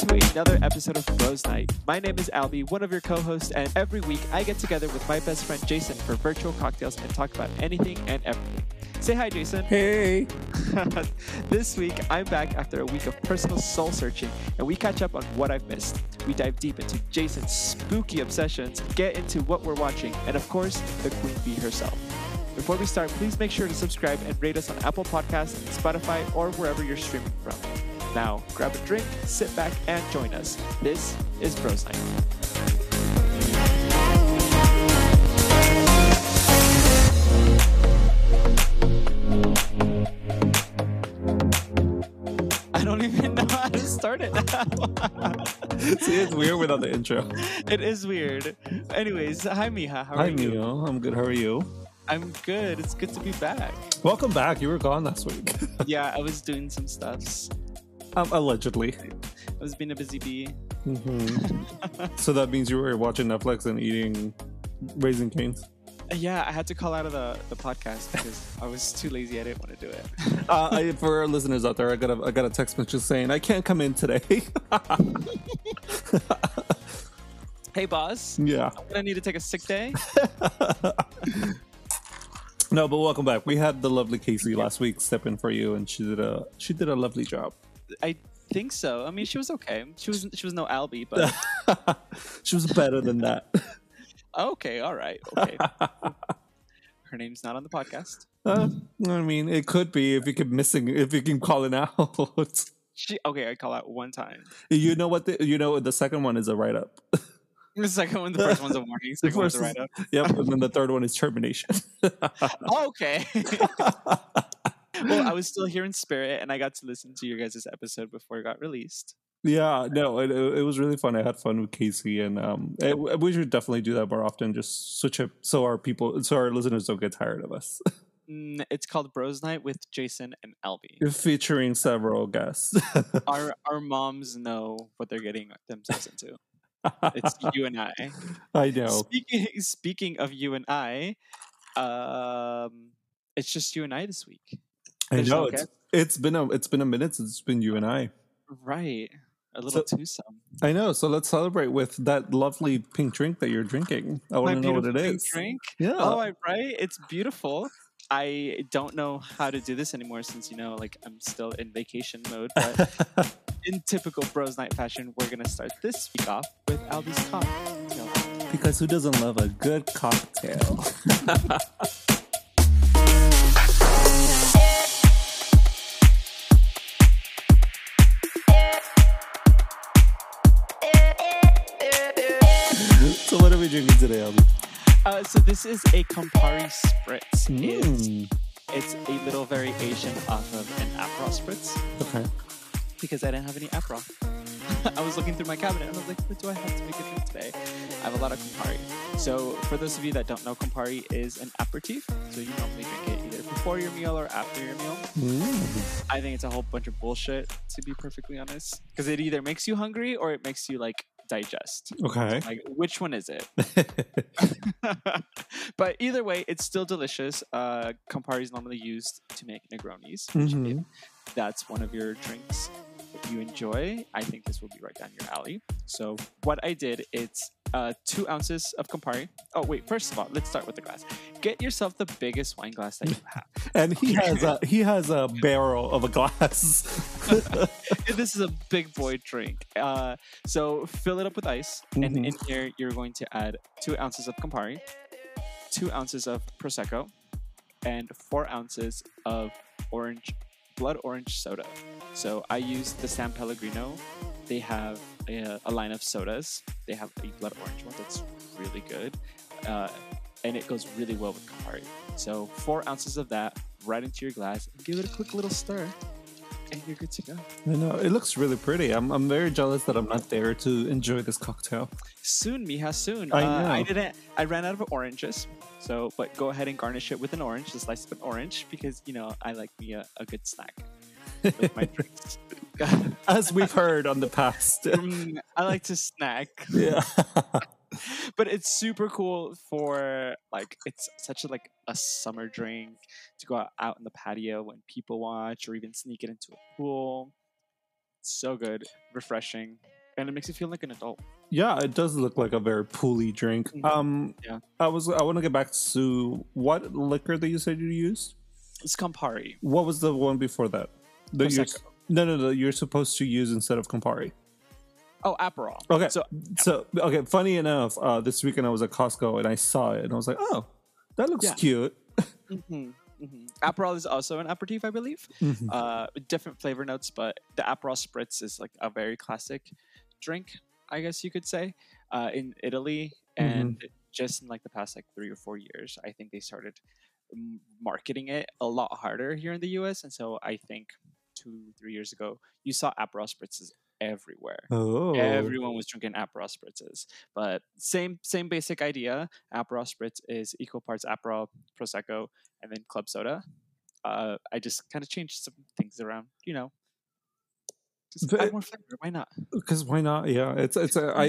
to another episode of Bro's Nite. My name is Albi, one of your co-hosts, and every week I get together with my best friend Jeisson for virtual cocktails and talk about anything and everything. Say hi, Jeisson. Hey. This week, I'm back after a week of personal soul searching, and we catch up on what I've missed. We dive deep into Jeisson's spooky obsessions, get into what we're watching, and of course, the Queen Bee herself. Before we start, please make sure to subscribe and rate us on Apple Podcasts, Spotify, or wherever you're streaming from. Now, grab a drink, sit back, and join us. This is Bro's Nite. I don't even know how to start it now. See, it's weird without the intro. It is weird. Anyways, hi, Miha. How are you? Hi, Mio. I'm good. How are you? I'm good. It's good to be back. Welcome back. You were gone last week. Yeah, I was doing some stuffs. Allegedly. I was being a busy bee. Mm-hmm. So that means you were watching Netflix and eating Raising Cane's? Yeah, I had to call out of the podcast because I was too lazy. I didn't want to do it. For our listeners out there, I got a text message saying, I can't come in today. Hey, boss. Yeah. I'm going to need to take a sick day. No, but welcome back. We had the lovely Casey last week step in for you, and she did a lovely job. I think so. I mean, she was okay. She was no Albie, but she was better than that. Okay, all right. Okay. Her name's not on the podcast. I mean, it could be if you can call it out. I call out one time. You know what? The second one is a write up. The second one, the first one's a warning. The second one's a write-up. Yep, and then the third one is termination. Okay. Well, I was still here in spirit, and I got to listen to your guys' episode before it got released. Yeah, no, it was really fun. I had fun with Casey, and we should definitely do that more often. Just switch it so our listeners don't get tired of us. It's called Bros Night with Jeisson and Albi, featuring several guests. Our moms know what they're getting themselves into. It's you and I know. Speaking of you and I, it's just you and I this week. There's, I know, it's been a minute since it's been you and I. Right. A little twosome. I know. So let's celebrate with that lovely pink drink that you're drinking. I want to know what it is. Drink? Yeah. Oh, right. It's beautiful. I don't know how to do this anymore since, I'm still in vacation mode. But in typical Bros Night fashion, we're going to start this week off with Albi's cocktail. Because who doesn't love a good cocktail? So what are we drinking today, Albi? So this is a Campari spritz. It's a little variation off of an Aperol spritz. Okay. Because I didn't have any Aperol. I was looking through my cabinet and I was like, what do I have to make a drink today? I have a lot of Campari. So for those of you that don't know, Campari is an aperitif. So you normally drink it either before your meal or after your meal. I think it's a whole bunch of bullshit, to be perfectly honest. Because it either makes you hungry or it makes you digest. Okay. Which one is it? But either way, it's still delicious. Campari is normally used to make Negronis. Mm-hmm. That's one of your drinks that you enjoy. I think this will be right down your alley. So what I did, it's 2 ounces of Campari. Oh, wait. First of all, let's start with the glass. Get yourself the biggest wine glass that you have. And he has a barrel of a glass. This is a big boy drink. So fill it up with ice. Mm-hmm. And in here, you're going to add 2 ounces of Campari, 2 ounces of Prosecco, and 4 ounces of blood orange soda. So I use the San Pellegrino. They have a line of sodas. They have a blood orange one that's really good, and it goes really well with Campari. So 4 ounces of that right into your glass, and give it a quick little stir, and you're good to go. I know, it looks really pretty. I'm very jealous that I'm not there to enjoy this cocktail. Soon, Miha, soon. I know. I ran out of oranges, but go ahead and garnish it with an orange, a slice of an orange, because I like me a good snack with my drinks. As we've heard on the past. I like to snack. Yeah. But it's super cool for it's such a summer drink to go out on the patio when people watch, or even sneak it into a pool. So good, refreshing, and it makes you feel like an adult. Yeah, it does look like a very pooly drink. Mm-hmm. I want to get back to what liquor that you said you used. It's Campari. What was the one before that? Prosecco. No. You're supposed to use instead of Campari. Oh, Aperol. Okay. So okay. Funny enough, this weekend I was at Costco and I saw it and I was like, oh, that looks cute. Mm-hmm. Mm-hmm. Aperol is also an aperitif, I believe. Mm-hmm. Different flavor notes, but the Aperol Spritz is like a very classic drink, I guess you could say, in Italy. And just in like the past like 3 or 4 years, I think they started marketing it a lot harder here in the US. And so I think 2-3 years ago, you saw Aperol Spritzes everywhere. Oh. Everyone was drinking Aperol Spritzes. But same basic idea. Aperol Spritz is equal parts Aperol, Prosecco, and then club soda. I just kind of changed some things around, you know. Just add more flavor. Why not? Because why not? Yeah, I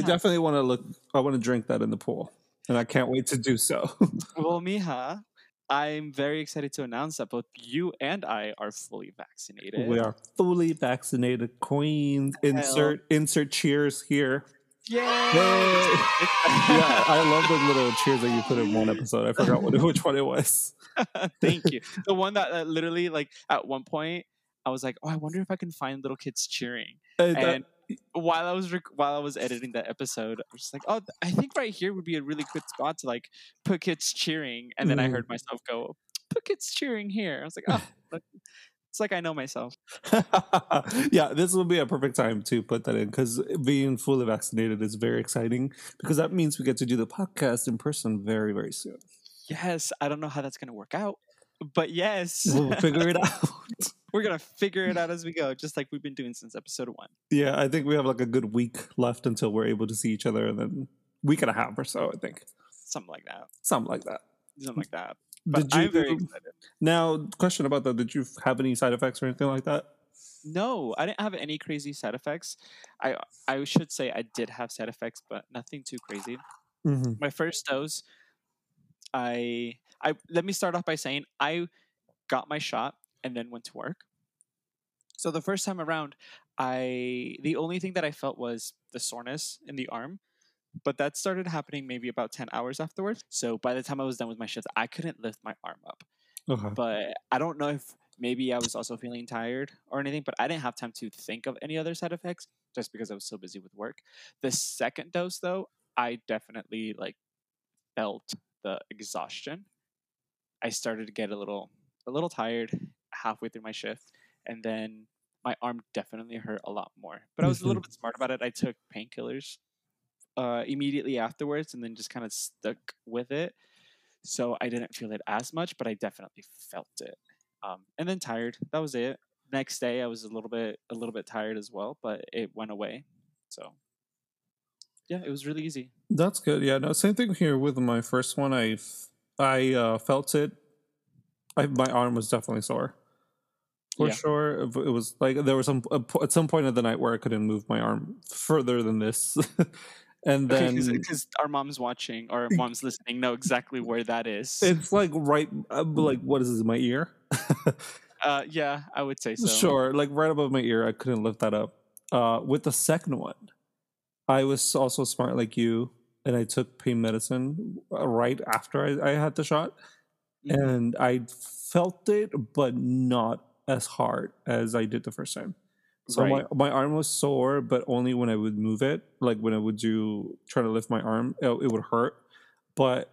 definitely want to look. I want to drink that in the pool, and I can't wait to do so. Well, Mija, I'm very excited to announce that both you and I are fully vaccinated. We are fully vaccinated, queen. Insert cheers here. Yay! Yeah, I love the little cheers that you put in one episode. I forgot which one it was. Thank you. The one that literally, like, at one point, I was like, "Oh, I wonder if I can find little kids cheering." And while I was editing that episode, I was just like, "Oh, I think right here would be a really good spot to like put kids cheering." And then I heard myself go, "Put kids cheering here." I was like, "Oh, it's like I know myself." Yeah, this will be a perfect time to put that in because being fully vaccinated is very exciting because that means we get to do the podcast in person very, very soon. Yes, I don't know how that's going to work out, but yes, we'll figure it out. We're going to figure it out as we go, just like we've been doing since episode 1. Yeah, I think we have like a good week left until we're able to see each other, and then week and a half or so, I think. Something like that. But I'm very excited. Now, question about that. Did you have any side effects or anything like that? No, I didn't have any crazy side effects. I should say I did have side effects, but nothing too crazy. Mm-hmm. My first dose, let me start off by saying I got my shot and then went to work. So the first time around, the only thing that I felt was the soreness in the arm, but that started happening maybe about 10 hours afterwards. So by the time I was done with my shift, I couldn't lift my arm up. Okay. But I don't know if maybe I was also feeling tired or anything, but I didn't have time to think of any other side effects just because I was so busy with work. The second dose, though, I definitely like felt the exhaustion. I started to get a little tired halfway through my shift, and then my arm definitely hurt a lot more. But I was a little bit smart about it. I took painkillers immediately afterwards and then just kind of stuck with it. So I didn't feel it as much, but I definitely felt it. And then tired. That was it. Next day I was a little bit tired as well, but it went away. So yeah, it was really easy. That's good. Yeah, no, same thing here with my first one. I felt it. My arm was definitely sore, for sure. It was like there was at some point of the night where I couldn't move my arm further than this, and then because our mom's watching or our mom's listening know exactly where that is. It's like right, like what is this? My ear? Yeah, I would say so. Sure, like right above my ear, I couldn't lift that up. With the second one, I was also smart like you, and I took pain medicine right after I had the shot. And I felt it, but not as hard as I did the first time. So my arm was sore, but only when I would move it. Like when I would try to lift my arm, it would hurt. But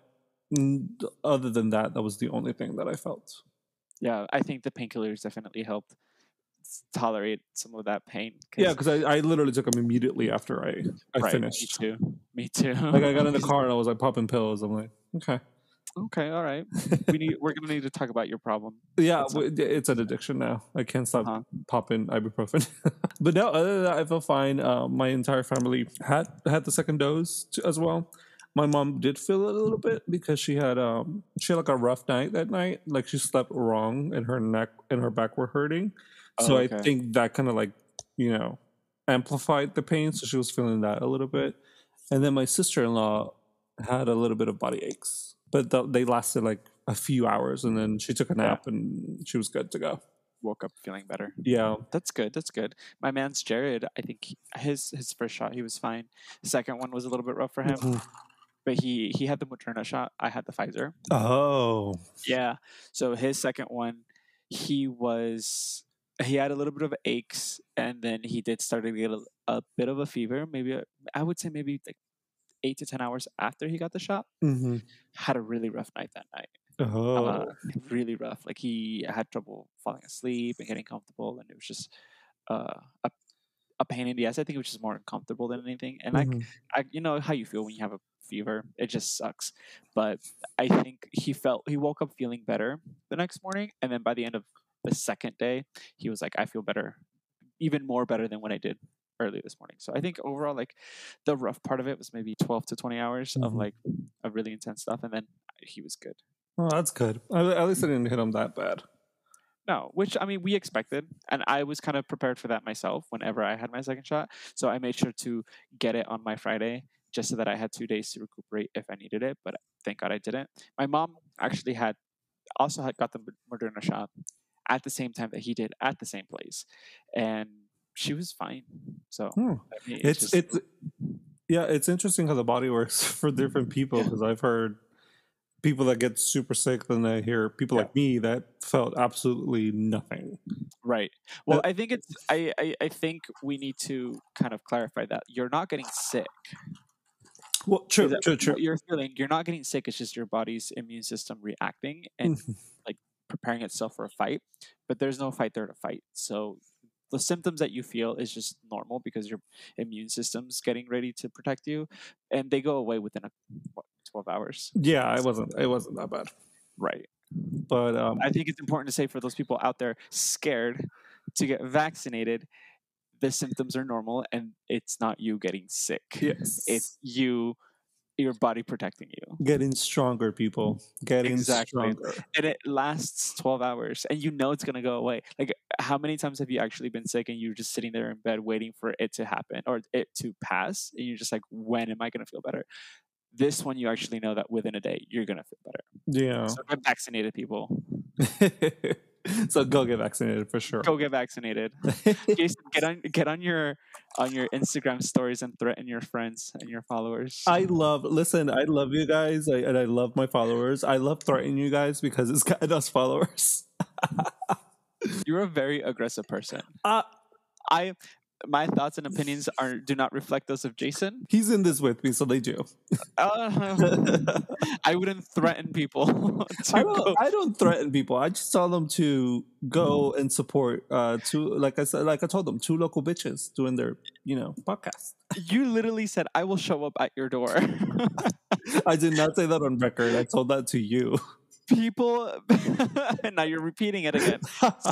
other than that, that was the only thing that I felt. Yeah, I think the painkillers definitely helped tolerate some of that pain. Yeah, because I literally took them immediately after I finished. Me too. Like I got in the car and I was like popping pills. I'm like, okay, all right. We're gonna need to talk about your problem. Yeah, it's an addiction now. I can't stop popping ibuprofen. But no, other than that, I feel fine. My entire family had the second dose as well. My mom did feel it a little bit because she had like a rough night that night. Like she slept wrong, and her neck and her back were hurting. So I think that kind of like amplified the pain. So she was feeling that a little bit, and then my sister-in-law had a little bit of body aches. But they lasted like a few hours, and then she took a nap, and she was good to go. woke up feeling better. Yeah, that's good. That's good. My man's Jared. I think his first shot, he was fine. The second one was a little bit rough for him, but he had the Moderna shot. I had the Pfizer. Oh, yeah. So his second one, he had a little bit of aches, and then he did start to get a bit of a fever. Maybe I would say maybe like 8 to 10 hours after he got the shot. Mm-hmm. Had a really rough night that night. Oh. Really rough. Like he had trouble falling asleep and getting comfortable, and it was just a pain in the ass. I think it was just more uncomfortable than anything. And mm-hmm. I you know how you feel when you have a fever. It just sucks. But I think he woke up feeling better the next morning, and then by the end of the second day, he was like, I feel better, even more better than when I did early this morning. So I think overall, like the rough part of it was maybe 12 to 20 hours mm-hmm. of like a really intense stuff, and then he was good. Oh, that's good. At least I didn't hit him that bad. No, which, I mean, we expected. And I was kind of prepared for that myself whenever I had my second shot. So I made sure to get it on my Friday just so that I had 2 days to recuperate if I needed it. But thank God I didn't. My mom actually also got the Moderna shot at the same time that he did, at the same place. And she was fine. So I mean, it's interesting how the body works for different people, because I've heard people that get super sick, then I hear people like me that felt absolutely nothing. Right. Well, I think I think we need to kind of clarify that. You're not getting sick. Well, true. What you're feeling, you're not getting sick. It's just your body's immune system reacting and like preparing itself for a fight. But there's no fight there to fight. So the symptoms that you feel is just normal because your immune system's getting ready to protect you, and they go away within 12 hours. Yeah, it wasn't that bad. Right. But I think it's important to say for those people out there scared to get vaccinated, the symptoms are normal and it's not you getting sick. Yes. It's your body protecting you. Getting stronger, people. Stronger. And it lasts 12 hours and you know it's going to go away. Like, how many times have you actually been sick and you're just sitting there in bed waiting for it to happen or it to pass? And you're just like, when am I going to feel better? This one, you actually know that within a day, you're going to feel better. Yeah. So get vaccinated, people. So go get vaccinated for sure. Go get vaccinated. Jason, get on your Instagram stories and threaten your friends and your followers. I love you guys. And I love my followers. I love threatening you guys because it's got us followers. You're a very aggressive person. My thoughts and opinions do not reflect those of Jason. He's in this with me, so they do. I wouldn't threaten people. I don't threaten people. I just tell them to go and support. Like I told them, 2 local bitches doing their, podcast. You literally said, "I will show up at your door." I did not say that on record. I told that to you. People, and now you're repeating it again.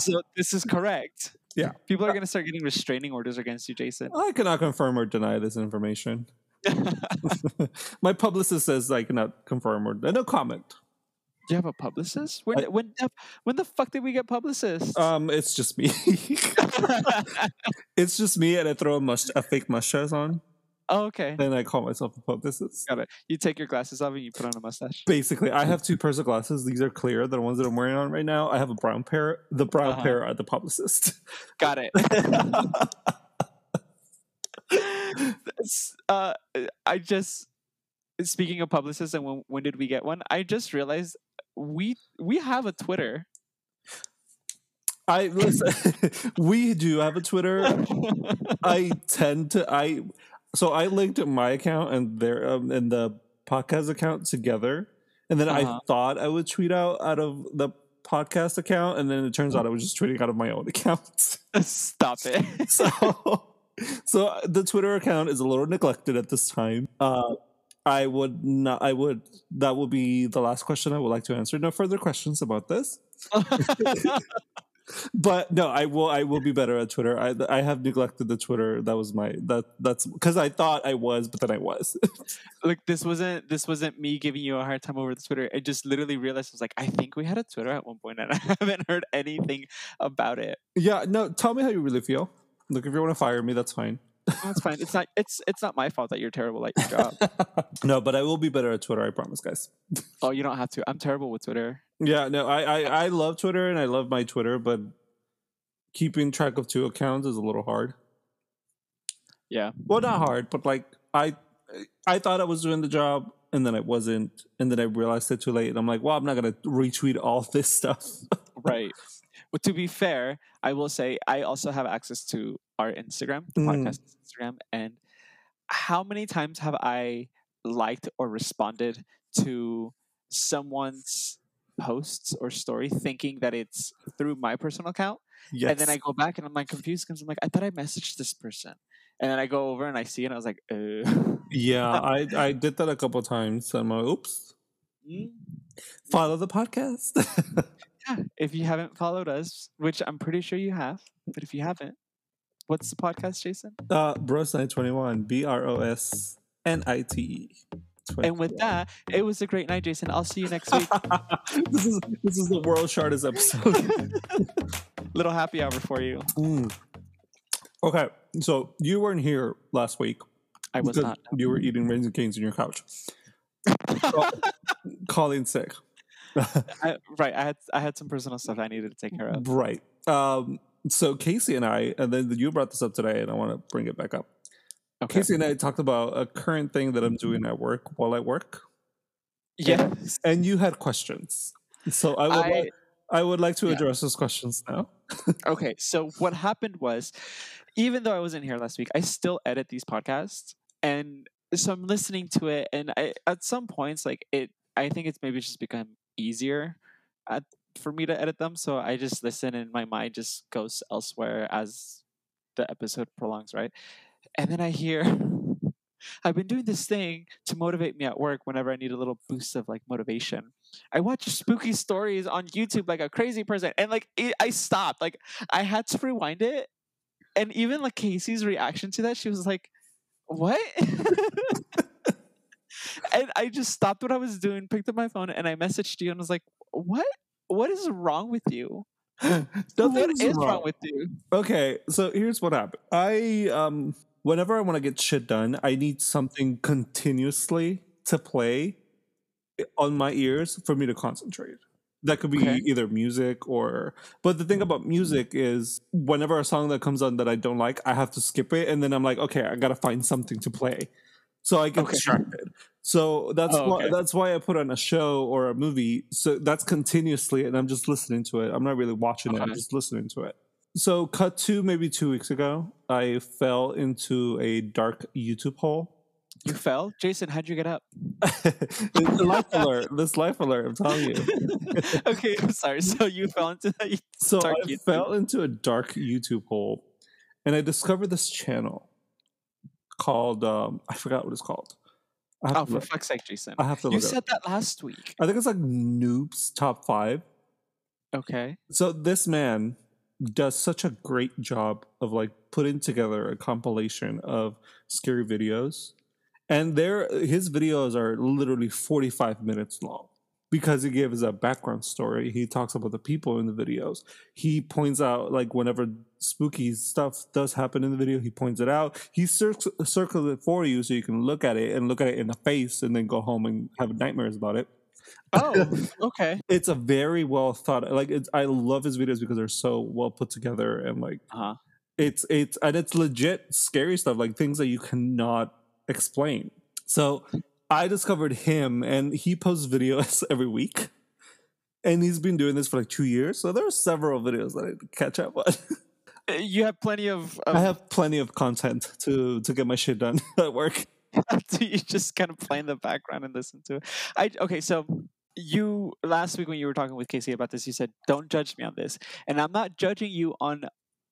So this is correct. Yeah, people are going to start getting restraining orders against you, Jason. I cannot confirm or deny this information. My publicist says I cannot confirm or deny. No comment. Do you have a publicist? When the fuck did we get publicists? It's just me. It's just me, and I throw a fake mustache on. Oh, okay. Then I call myself a publicist. Got it. You take your glasses off and you put on a mustache. Basically, I have 2 pairs of glasses. These are clear. They're the ones that I'm wearing on right now. I have a brown pair. The brown pair are the publicist. Got it. Speaking of publicists, and when did we get one? I just realized we have a Twitter. We do have a Twitter. So I linked my account and their and the podcast account together, and then I thought I would tweet out of the podcast account, and then it turns out I was just tweeting out of my own account. Stop it! So the Twitter account is a little neglected at this time. That will be the last question I would like to answer. No further questions about this. But no, I will be better at Twitter. I have neglected the Twitter. That's because I thought I was, but then I was. Look, this wasn't me giving you a hard time over the Twitter. I just literally realized I was like, I think we had a Twitter at one point, and I haven't heard anything about it. Yeah, no. Tell me how you really feel. Look, if you want to fire me, that's fine. That's fine. It's not my fault that you're terrible at your job. No, but I will be better at Twitter. I promise, guys. Oh, you don't have to. I'm terrible with Twitter. Yeah, no, I love Twitter and I love my Twitter, but keeping track of two accounts is a little hard. Yeah. Well, not hard, but like I thought I was doing the job and then I wasn't. And then I realized it too late. And I'm like, well, I'm not going to retweet all this stuff. Right. But to be fair, I will say I also have access to our Instagram, the podcast Instagram. And how many times have I liked or responded to someone's posts or story thinking that it's through my personal account? Yes. And then I go back and I'm like confused because I'm like, I thought I messaged this person. And then I go over and I see it and I was like, Yeah, I did that a couple of times. I'm like, oops. Follow the podcast. Yeah, if you haven't followed us, which I'm pretty sure you have, but if you haven't, what's the podcast, Jason? Bro's Nite 21, BROSNITE. And with that, it was a great night, Jason. I'll see you next week. This is the world's shortest episode. Little happy hour for you. Okay, so you weren't here last week. I was not. You were eating Raising Cane's on your couch. Calling sick. Right. I had some personal stuff I needed to take care of. Right. So Casey and I, and then you brought this up today, and I want to bring it back up. Okay. Casey and I talked about a current thing that I'm doing at work while I work. Yes. And you had questions. So I would like to address those questions now. Okay. So what happened was, even though I wasn't here last week, I still edit these podcasts. And so I'm listening to it. And at some points, like I think it's maybe just become easier for me to edit them. So I just listen and my mind just goes elsewhere as the episode prolongs, right? And then I hear, I've been doing this thing to motivate me at work whenever I need a little boost of like motivation. I watch spooky stories on YouTube like a crazy person. And like, I stopped. Like, I had to rewind it. And even like Casey's reaction to that, she was like, what? And I just stopped what I was doing, picked up my phone, and I messaged you and was like, what? What is wrong with you? What is wrong with you? Okay, so here's what happened. Whenever I want to get shit done, I need something continuously to play on my ears for me to concentrate. That could be either music or... But the thing about music is whenever a song that comes on that I don't like, I have to skip it. And then I'm like, okay, I got to find something to play. So I get distracted. So that's why I put on a show or a movie. So that's continuously, and I'm just listening to it. I'm not really watching it. I'm just listening to it. So cut to maybe 2 weeks ago, I fell into a dark YouTube hole. You fell? Jason, how'd you get up? This life alert, I'm telling you. Okay, I'm sorry. So you fell into that fell into a dark YouTube hole, and I discovered this channel called, I forgot what it's called. Oh, for fuck's sake, Jason. I have to look it up. You said that last week. I think it's like Noobs Top Five. Okay. So this man does such a great job of like putting together a compilation of scary videos, and his videos are literally 45 minutes long because he gives a background story. He talks about the people in the videos. He points out like whenever spooky stuff does happen in the video, he points it out. He circles it for you so you can look at it and look at it in the face and then go home and have nightmares about it. Oh, okay. It's a very well thought. Like, I love his videos because they're so well put together, and like, it's legit scary stuff, like things that you cannot explain. So I discovered him, and he posts videos every week, and he's been doing this for like 2 years. So there are several videos that I catch up on. You have plenty of. I have plenty of content to get my shit done at work. So you just kind of play in the background and listen to it. So you last week when you were talking with Casey about this, you said, don't judge me on this. And I'm not judging you on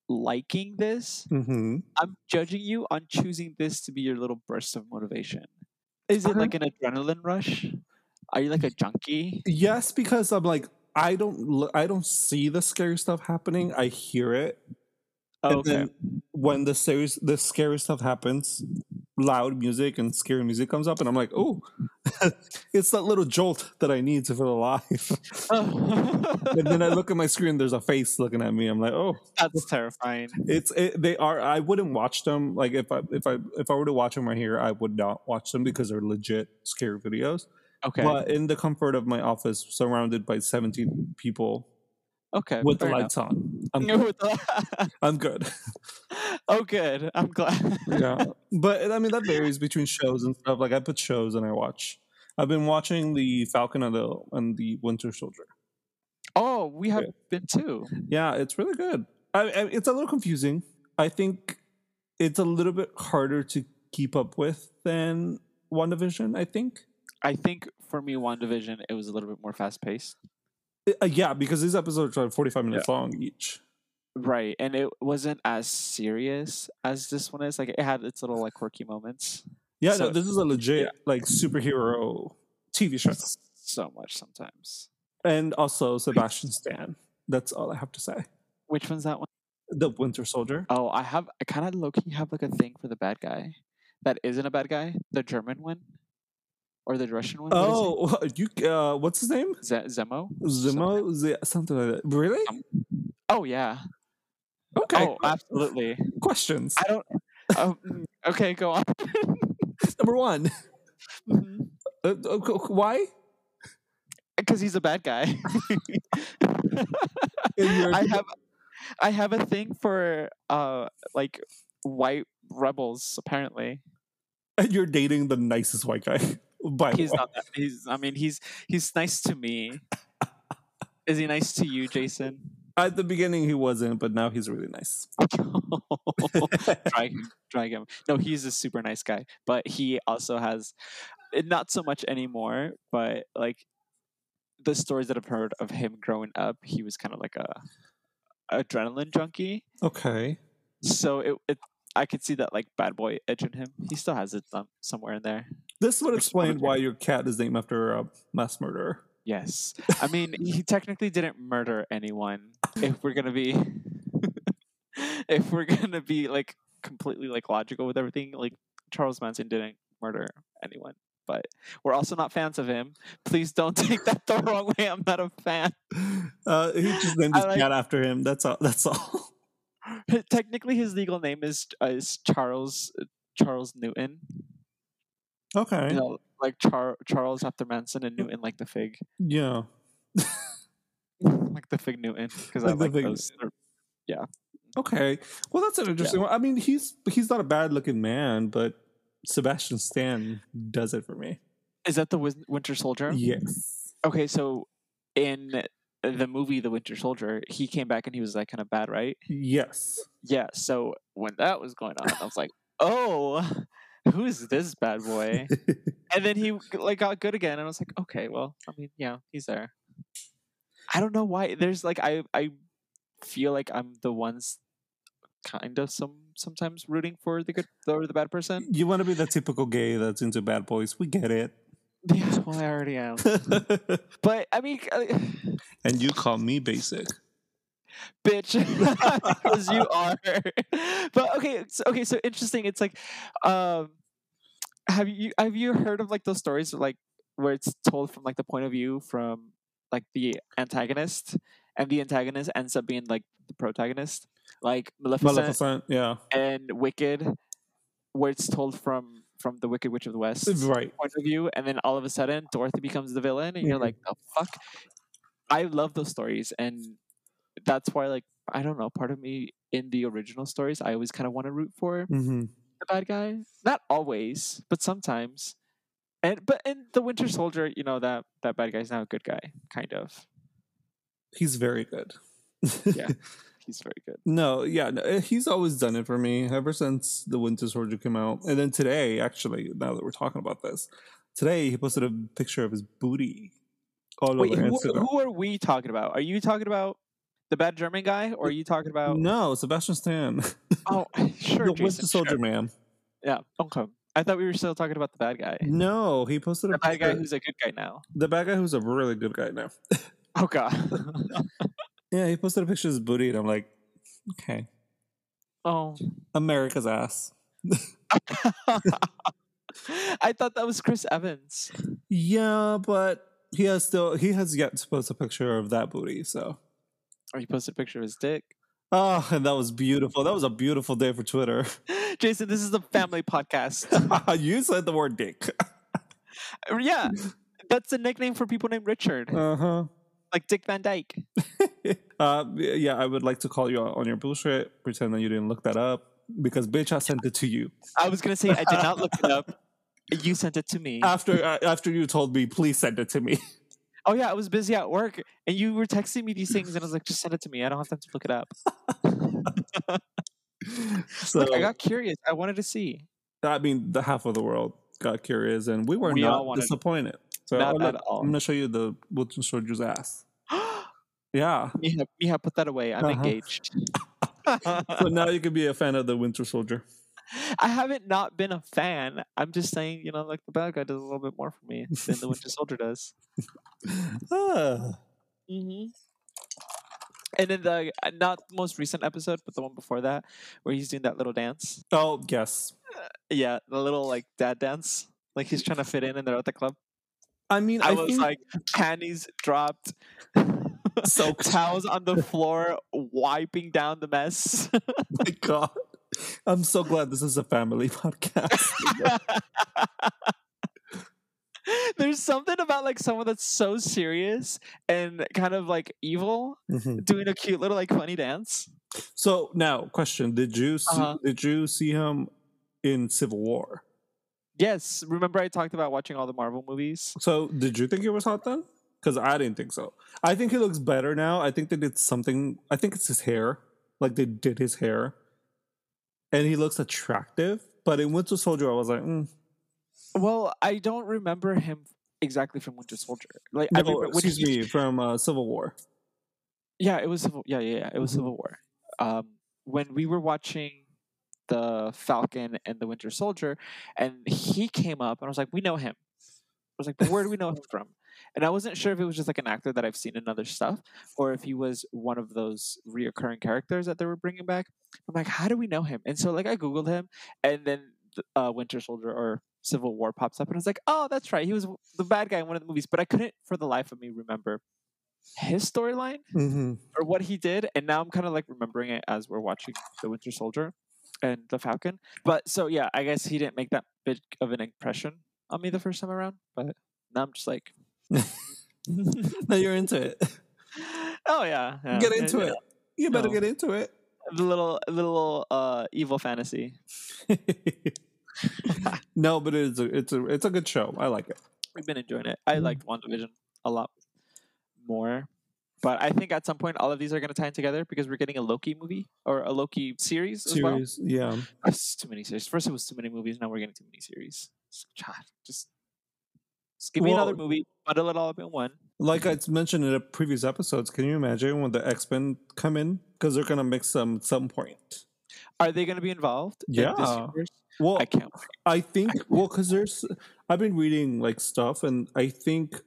liking this. Mm-hmm. I'm judging you on choosing this to be your little burst of motivation. Is it like an adrenaline rush? Are you like a junkie? Yes, because I'm like, I don't see the scary stuff happening. I hear it. And then when the scary stuff happens, loud music and scary music comes up, and I'm like, oh, it's that little jolt that I need to feel alive. And then I look at my screen, there's a face looking at me. I'm like, oh, that's terrifying. I wouldn't watch them. Like if I were to watch them right here, I would not watch them because they're legit scary videos. Okay. But in the comfort of my office, surrounded by 17 people. Okay. With the lights on. I'm good. Oh, good. I'm glad. Yeah. But, I mean, that varies between shows and stuff. Like, I put shows and I watch. I've been watching the Falcon and the Winter Soldier. Oh, we have been too. Yeah, it's really good. It's a little confusing. I think it's a little bit harder to keep up with than WandaVision, I think. I think for me, WandaVision, it was a little bit more fast-paced. Yeah, because these episodes are 45 minutes long each. Right, and it wasn't as serious as this one is. Like, it had its little, like, quirky moments. Yeah, so, no, this is a legit, like, superhero TV show. So much sometimes. And also Sebastian Stan. That's all I have to say. Which one's that one? The Winter Soldier. Oh, I kind of low-key have, like, a thing for the bad guy. That isn't a bad guy. The German one. Or the Russian one? Oh, you. What's his name? Zemo? Something like that. Really? Oh, yeah. Okay. Oh, absolutely. Questions. I don't... okay, go on. Number one. Mm-hmm. Why? Because he's a bad guy. I have a thing for, like, white rebels, apparently. And you're dating the nicest white guy. He's not that. He's nice to me. Is he nice to you, Jeisson? At the beginning, he wasn't, but now he's really nice. Drag him. No, he's a super nice guy, but he also has not so much anymore. But like the stories that I've heard of him growing up, he was kind of like an adrenaline junkie. Okay, so I could see that like bad boy edge in him. He still has it somewhere in there. This would explain why your cat is named after a mass murderer. Yes. I mean, he technically didn't murder anyone. If we're going to be like completely like logical with everything, like Charles Manson didn't murder anyone, but we're also not fans of him. Please don't take that the wrong way. I'm not a fan. He just named his cat after him. That's all. Technically, his legal name is Charles Newton. Okay. You know, like Charles after Manson and Newton like the fig. Yeah. Like the fig Newton because I like those. Yeah. Okay. Well, that's an interesting one. I mean, he's not a bad looking man, but Sebastian Stan does it for me. Is that the Winter Soldier? Yes. Okay, so in the movie The Winter Soldier, he came back and he was like kind of bad, right? Yes. Yeah. So when that was going on, I was like, oh. Who is this bad boy? And then he like got good again, and I was like, okay, well, I mean, yeah, he's there. I don't know why. There's like I feel like I'm the ones kind of sometimes rooting for the good or the bad person. You want to be the typical gay that's into bad boys. We get it. Yeah, well, I already am. But I mean, and you call me basic. Bitch, because you are. But okay, so interesting. It's like, have you heard of like those stories like where it's told from like the point of view from like the antagonist, and the antagonist ends up being like the protagonist, like Maleficent, yeah, and Wicked, where it's told from the Wicked Witch of the West point of view, and then all of a sudden Dorothy becomes the villain, and you're like, oh fuck. I love those stories, and that's why, like, I don't know, part of me in the original stories, I always kind of want to root for the bad guy. Not always, but sometimes. But in The Winter Soldier, you know, that bad guy's now a good guy, kind of. He's very good. Yeah, he's very good. No, he's always done it for me ever since The Winter Soldier came out. And then today, actually, now that we're talking about this, today he posted a picture of his booty all over Instagram. Who are we talking about? Are you talking about the bad German guy, or are you talking about... No, Sebastian Stan. Oh, sure, Jason. What's the soldier, man? Yeah, okay. I thought we were still talking about the bad guy. No, he posted a picture. The bad guy who's a good guy now. The bad guy who's a really good guy now. Oh, God. Yeah, he posted a picture of his booty, and I'm like, okay. Oh. America's ass. I thought that was Chris Evans. Yeah, but he has yet to post a picture of that booty, so... Or he posted a picture of his dick. Oh, and that was beautiful. That was a beautiful day for Twitter. Jason, this is a family podcast. You said the word dick. Yeah. That's a nickname for people named Richard. Uh-huh. Like Dick Van Dyke. Yeah, I would like to call you on your bullshit. Pretend that you didn't look that up. Because, bitch, I sent it to you. I was going to say, I did not look it up. You sent it to me. After you told me, please send it to me. Oh, yeah, I was busy at work. And you were texting me these things. And I was like, just send it to me. I don't have time to look it up. So, look, I got curious. I wanted to see. I mean, the half of the world got curious. And we not disappointed. So not at all. I'm going to show you the Wilton Soldier's ass. Yeah. Mija, put that away. I'm engaged. So now you can be a fan of the Winter Soldier. I haven't not been a fan. I'm just saying, you know, like the bad guy does a little bit more for me than the Winter Soldier does. Mm-hmm. And in the, not the most recent episode, but the one before that, where he's doing that little dance. Oh, yes. Yeah, the little like dad dance. Like he's trying to fit in and they're at the club. I mean, I was like, panties dropped. Soaked. Towels on the floor, wiping down the mess. My God. I'm so glad this is a family podcast. There's something about like someone that's so serious and kind of like evil doing a cute little like funny dance. So now, question, did you see him in Civil War? Yes. Remember I talked about watching all the Marvel movies? So did you think he was hot then? Because I didn't think so. I think he looks better now. I think they did something. I think it's his hair. Like they did his hair. And he looks attractive. But in Winter Soldier, I was like, Well, I don't remember him exactly from Winter Soldier. Like, no, I remember, from Civil War. Yeah, it was Civil War. Yeah. It was Civil War. When we were watching the Falcon and the Winter Soldier, and he came up, and I was like, we know him. I was like, but where do we know him from? And I wasn't sure if it was just like an actor that I've seen in other stuff or if he was one of those reoccurring characters that they were bringing back. I'm like, how do we know him? And so like I Googled him and then Winter Soldier or Civil War pops up and I was like, oh, that's right. He was the bad guy in one of the movies, but I couldn't for the life of me remember his storyline or what he did. And now I'm kind of like remembering it as we're watching the Winter Soldier and the Falcon. But so yeah, I guess he didn't make that big of an impression on me the first time around, but now I'm just like... Now you're into it. Oh yeah. Get into it. You better get into it. The little evil fantasy. No, but it's a good show. I like it. We've been enjoying it. I liked WandaVision a lot more, but I think at some point all of these are going to tie in together because we're getting a Loki movie or a Loki series as well. Yeah, it's too many series. First it was too many movies. Now we're getting too many series. God, just give me another movie. Bundle it all up in one. Like I mentioned in the previous episodes, can you imagine when the X-Men come in? Because they're going to mix them at some point. Are they going to be involved? Yeah. In this universe? Well, I can't. I think, because I've been reading like stuff, and I think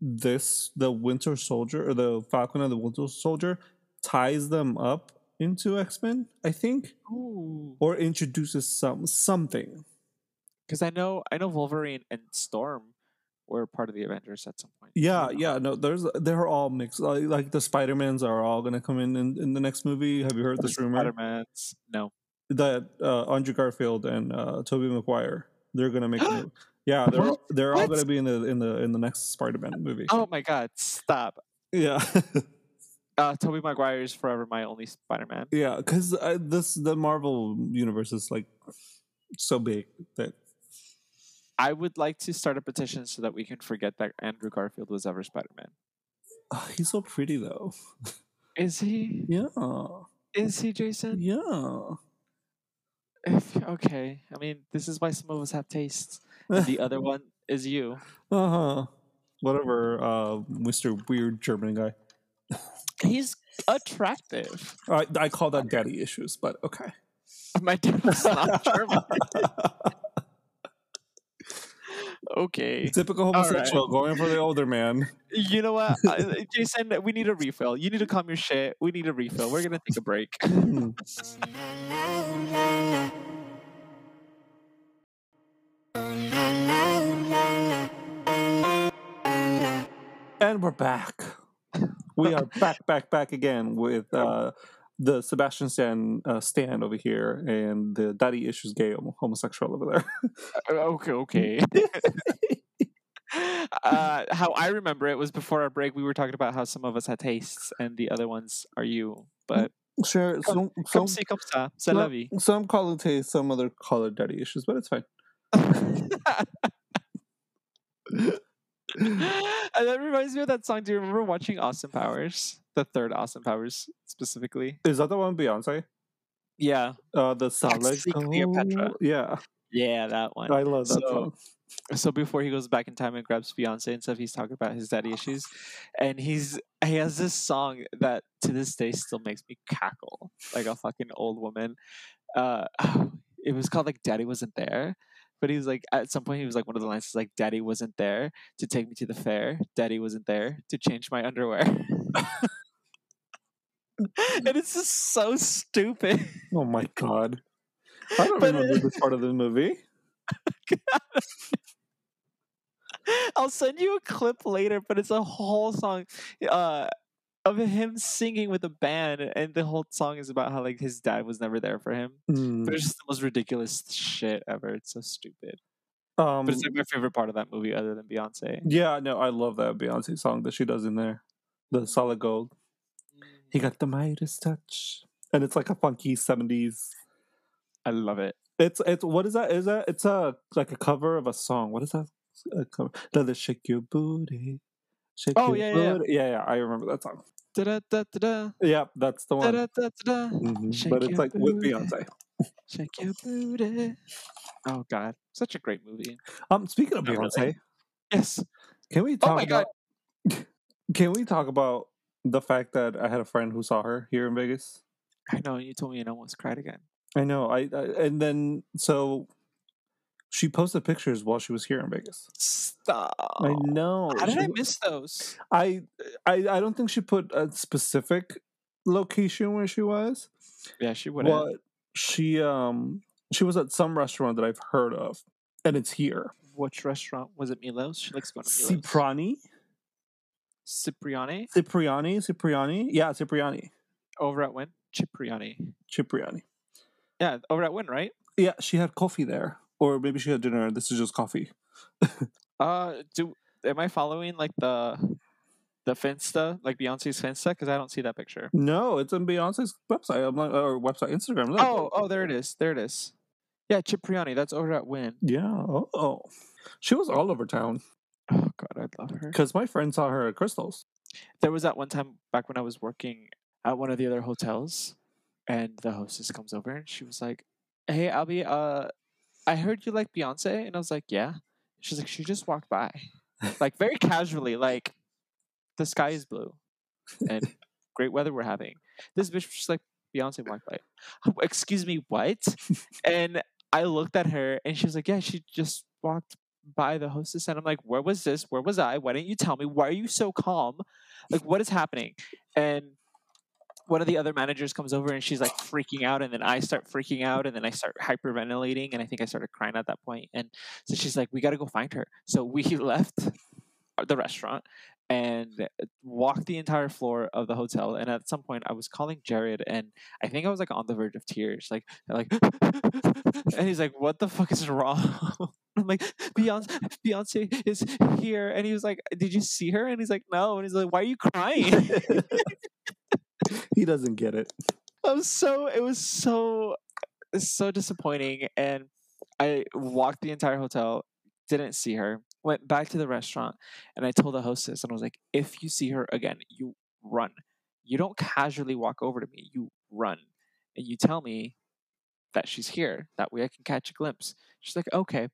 the Winter Soldier, or the Falcon and the Winter Soldier, ties them up into X-Men, I think. Ooh. Or introduces something. Because I know Wolverine and Storm were part of the Avengers at some point. Yeah. No, they're all mixed. Like the Spider-Mans are all going to come in the next movie. Have you heard this rumor? Spider-Mans, no. That Andrew Garfield and Tobey Maguire, they're going to make a movie. Yeah, they're all going to be in the next Spider-Man movie. Oh my God, stop. Yeah. Tobey Maguire is forever my only Spider-Man. Yeah, because the Marvel universe is like so big that... I would like to start a petition so that we can forget that Andrew Garfield was ever Spider-Man. He's so pretty, though. Is he? Yeah. Is he, Jason? Yeah. Okay. I mean, this is why some of us have tastes. And the other one is you. Uh-huh. Whatever, Mr. Weird German guy. He's attractive. I call that daddy issues, but okay. My dad was not German. Okay. Typical homosexual, right. Going for the older man. You know what? Jason, we need a refill. You need to calm your shit. We need a refill. We're going to take a break. And we're back. We are back again with the Sebastian Stan over here and the daddy issues gay homosexual over there. Okay. How I remember it was before our break, we were talking about how some of us had tastes and the other ones are you. But sure, some call it taste, some other call it daddy issues, but it's fine. And that reminds me of that song. Do you remember watching Austin Powers? The third Austin Powers specifically. Is that the one Beyonce? Yeah. The Solid Cleopatra. Yeah, that one. I love that song. So before he goes back in time and grabs Beyonce and stuff, he's talking about his daddy issues, and he has this song that to this day still makes me cackle like a fucking old woman. It was called like "Daddy Wasn't There." But he was like, at some point, he was like, one of the lines is like, "Daddy wasn't there to take me to the fair. Daddy wasn't there to change my underwear." And it's just so stupid. Oh my God. I don't remember this part of the movie. God. I'll send you a clip later, but it's a whole song of him singing with a band, and the whole song is about how like his dad was never there for him. But it's just the most ridiculous shit ever. It's so stupid. But it's like my favorite part of that movie, other than Beyonce. Yeah, no, I love that Beyonce song that she does in there, the Solid Gold. He got the Midas touch, and it's like a funky 70s. I love it. It's what is that? Is that it's a like a cover of a song? What is that? A cover? Let it shake your booty. Shake booty. Yeah. I remember that song. Da, da, da, da. Yeah, that's the one. Da, da, da, da. Mm-hmm. But it's like booty. With Beyonce. Shake your booty. Oh God, such a great movie. Speaking of Beyonce, yes, can we talk about? Can we talk about the fact that I had a friend who saw her here in Vegas? I know, you told me, and I almost cried again. I know. So she posted pictures while she was here in Vegas. Stop. I know. How did I miss those? I don't think she put a specific location where she was. Yeah, she would have. She was at some restaurant that I've heard of, and it's here. Which restaurant? Was it Milo's? She likes going to Milo's. Cipriani? Yeah, Cipriani. Over at Wynn? Cipriani. Yeah, over at Wynn, right? Yeah, she had coffee there. Or maybe she had dinner. This is just coffee. Am I following like the Finsta, like Beyonce's Finsta? Because I don't see that picture. No, it's on Beyonce's website. Instagram. Look. Oh, there it is. Yeah, Cipriani. That's over at Wynn. Yeah. Oh. She was all over town. Oh, God, I love her. Because my friend saw her at Crystal's. There was that one time back when I was working at one of the other hotels. And the hostess comes over and she was like, "Hey, Albi, I heard you like Beyonce." And I was like, "Yeah." She's like, "She just walked by." Like, very casually, like, "The sky is blue. And great weather we're having." This bitch was just like, "Beyonce walked by." Excuse me, what? And I looked at her and she was like, "Yeah, she just walked by the hostess." And I'm like, "Where was this? Where was I? Why didn't you tell me? Why are you so calm? Like, what is happening?" And one of the other managers comes over and she's like freaking out, and then I start freaking out, and then I start hyperventilating, and I think I started crying at that point. And so she's like, "We got to go find her." So we left the restaurant and walked the entire floor of the hotel. And at some point I was calling Jared, and I think I was like on the verge of tears, like and he's like, "What the fuck is wrong?" I'm like, Beyonce is here. And he was like, "Did you see her?" And he's like, "No." And he's like, "Why are you crying?" He doesn't get it. It was so disappointing. And I walked the entire hotel, didn't see her, went back to the restaurant, and I told the hostess, and I was like, "If you see her again, you run. You don't casually walk over to me. You run. And you tell me that she's here. That way I can catch a glimpse." She's like, "Okay."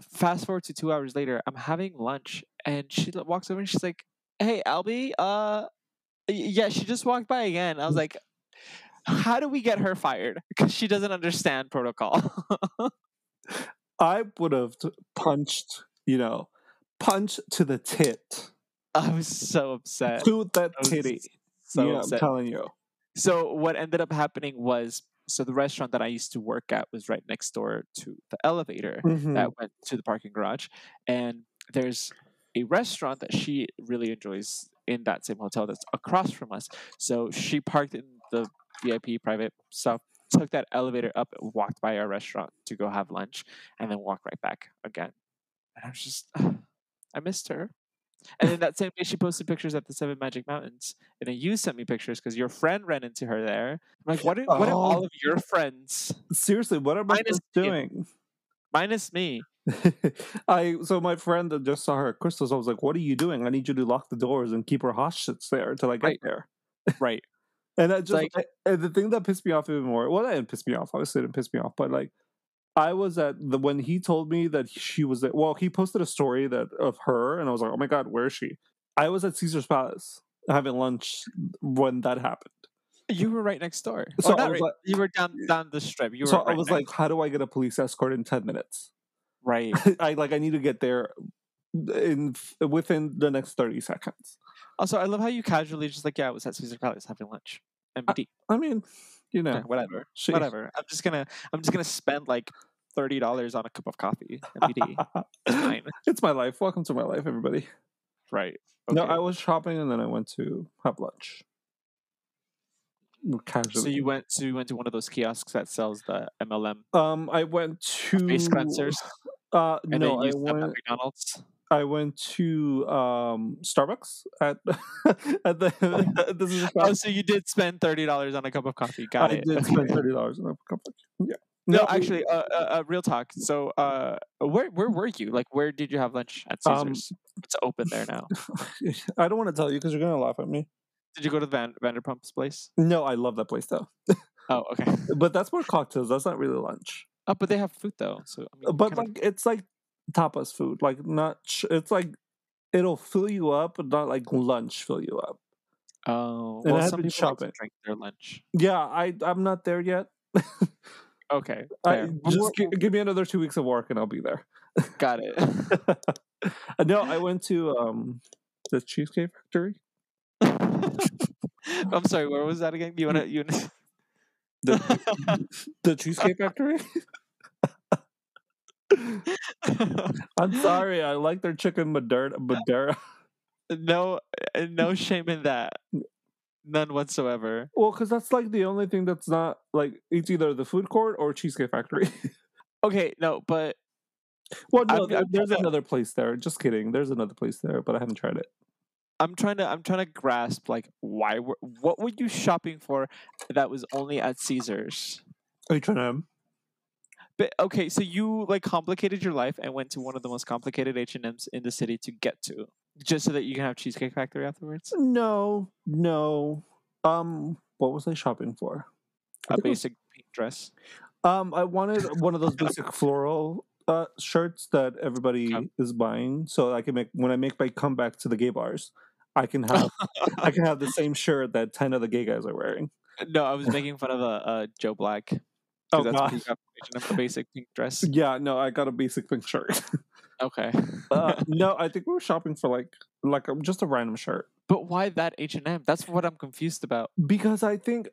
Fast forward to 2 hours later, I'm having lunch, and she walks over and she's like, "Hey, Albi, yeah, she just walked by again." I was like, "How do we get her fired? Because she doesn't understand protocol." I would have punched to the tit. I was so upset. To the titty. So upset. I'm telling you. So what ended up happening was, the restaurant that I used to work at was right next door to the elevator that went to the parking garage. And there's a restaurant that she really enjoys in that same hotel that's across from us. So she parked in the VIP private stuff, took that elevator up, walked by our restaurant to go have lunch, and then walked right back again. And I was just I missed her. And then that same day, she posted pictures at the Seven Magic Mountains. And then you sent me pictures because your friend ran into her there. I'm like, what are all of your friends? Seriously, what am I doing? Minus me. So my friend that just saw her at Crystal's, I was like, what are you doing? I need you to lock the doors and keep her hostage there until I get there. Right. And I just, like, and the thing that pissed me off even more, well, that didn't piss me off. Obviously, it didn't piss me off. But, like, I was at when he told me that she was there. Well, he posted a story of her, and I was like, oh my God, where is she? I was at Caesar's Palace having lunch when that happened. You were right next door. So you were down the strip. I was like, how do I get a police escort in 10 minutes? Right. I need to get there within the next 30 seconds. Also, I love how you casually just like, yeah, I was at Caesar's Palace having lunch. MD. I mean, you know, yeah, whatever. Jeez. Whatever. I'm just gonna spend like $30 on a cup of coffee. MD. It's my life. Welcome to my life, everybody. Right. Okay. No, I was shopping and then I went to have lunch. Casually. So you went to one of those kiosks that sells the MLM. I went to face cleansers. I went to McDonald's. I went to Starbucks at the. This is so you did spend $30 on a cup of coffee. Got it. I did spend $30 on a cup of coffee. Yeah. No, actually, real talk. So, where were you? Like, where did you have lunch at Caesar's? It's open there now. I don't want to tell you because you're gonna laugh at me. Did you go to Vanderpump's place? No, I love that place though. Oh, okay. But that's more cocktails. That's not really lunch. Oh, but they have food though. So, I mean, but like it's like tapas food. Like it's like it'll fill you up, but not like lunch fill you up. Oh, and well, some people shopping. Like to drink their lunch. Yeah, I'm not there yet. Okay, give me another 2 weeks of work and I'll be there. Got it. No, I went to the Cheesecake Factory. I'm sorry, where was that again? You wanna the Cheesecake Factory? I'm sorry, I like their chicken Madeira. No shame in that. None whatsoever. Well, because that's like the only thing that's not like it's either the food court or Cheesecake Factory. Okay, no, but well, no, there's another place there. Just kidding. There's another place there, but I haven't tried it. I'm trying to grasp like what were you shopping for that was only at Caesar's? Are you trying to? But okay, so you like complicated your life and went to one of the most complicated H&Ms in the city to get to, just so that you can have Cheesecake Factory afterwards. No. What was I shopping for? A basic pink dress. I wanted one of those basic floral shirts that everybody is buying, so I can make my comeback to the gay bars. I can have the same shirt that 10 of the gay guys are wearing. No, I was making fun of a Joe Black. Oh, that's a basic pink dress. Yeah, no, I got a basic pink shirt. Okay. No, I think we were shopping for like just a random shirt. But why that H&M? That's what I'm confused about. Because I think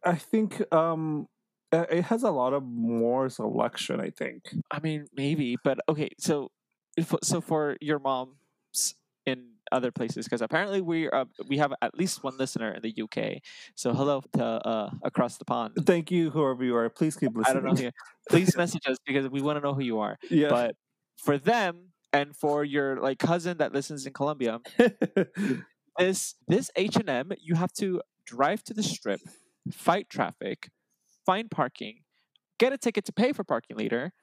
it has a lot of more selection, I think. I mean, maybe, but okay. So for your moms in other places, because apparently we have at least one listener in the UK. So hello to across the pond. Thank you, whoever you are. Please keep listening. I don't know who you are. Please message us because we want to know who you are. Yeah. But for them and for your like cousin that listens in Colombia, this H&M, you have to drive to the strip, fight traffic, find parking, get a ticket to pay for parking later,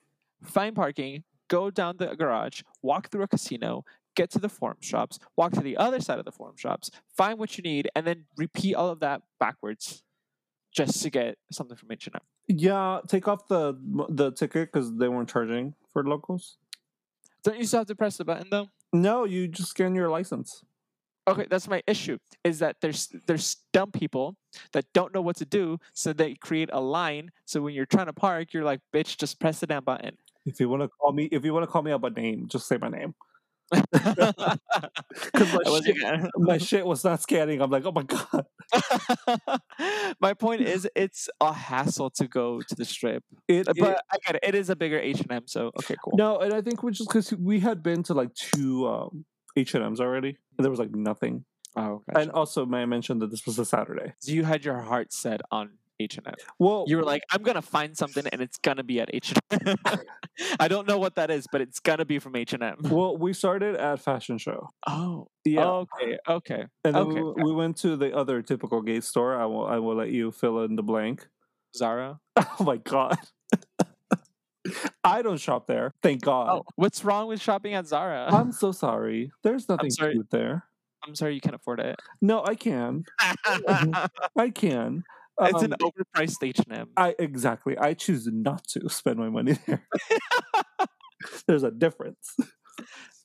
find parking, go down the garage, walk through a casino, get to the forum shops, walk to the other side of the forum shops, find what you need, and then repeat all of that backwards just to get something from H&M. Yeah, take off the ticket because they weren't charging for locals. Don't you still have to press the button though? No, you just scan your license. Okay, that's my issue, is that there's dumb people that don't know what to do, so they create a line, so when you're trying to park, you're like, bitch, just press the damn button. If you want to call me out by name, just say my name. Because my shit was not scanning. I'm like, oh my God. My point is, it's a hassle to go to the strip. I get it. It is a bigger H&M, so okay, cool. No, and I think we just, because we had been to like two... H&M's already. There was like nothing. Oh, gotcha. And also, may I mention that this was a Saturday? So you had your heart set on H&M. Whoa. You were like, I'm going to find something and it's going to be at H&M. I don't know what that is, but it's going to be from H&M. Well, we started at fashion show. Oh. Yeah. Okay. Okay. And then we went to the other typical gay store. I will let you fill in the blank. Zara. Oh my God. I don't shop there. Thank God. Oh, what's wrong with shopping at Zara? I'm so sorry. There's nothing cute there. I'm sorry you can't afford it. No, I can. I can. It's an overpriced H&M. Exactly. I choose not to spend my money there. There's a difference.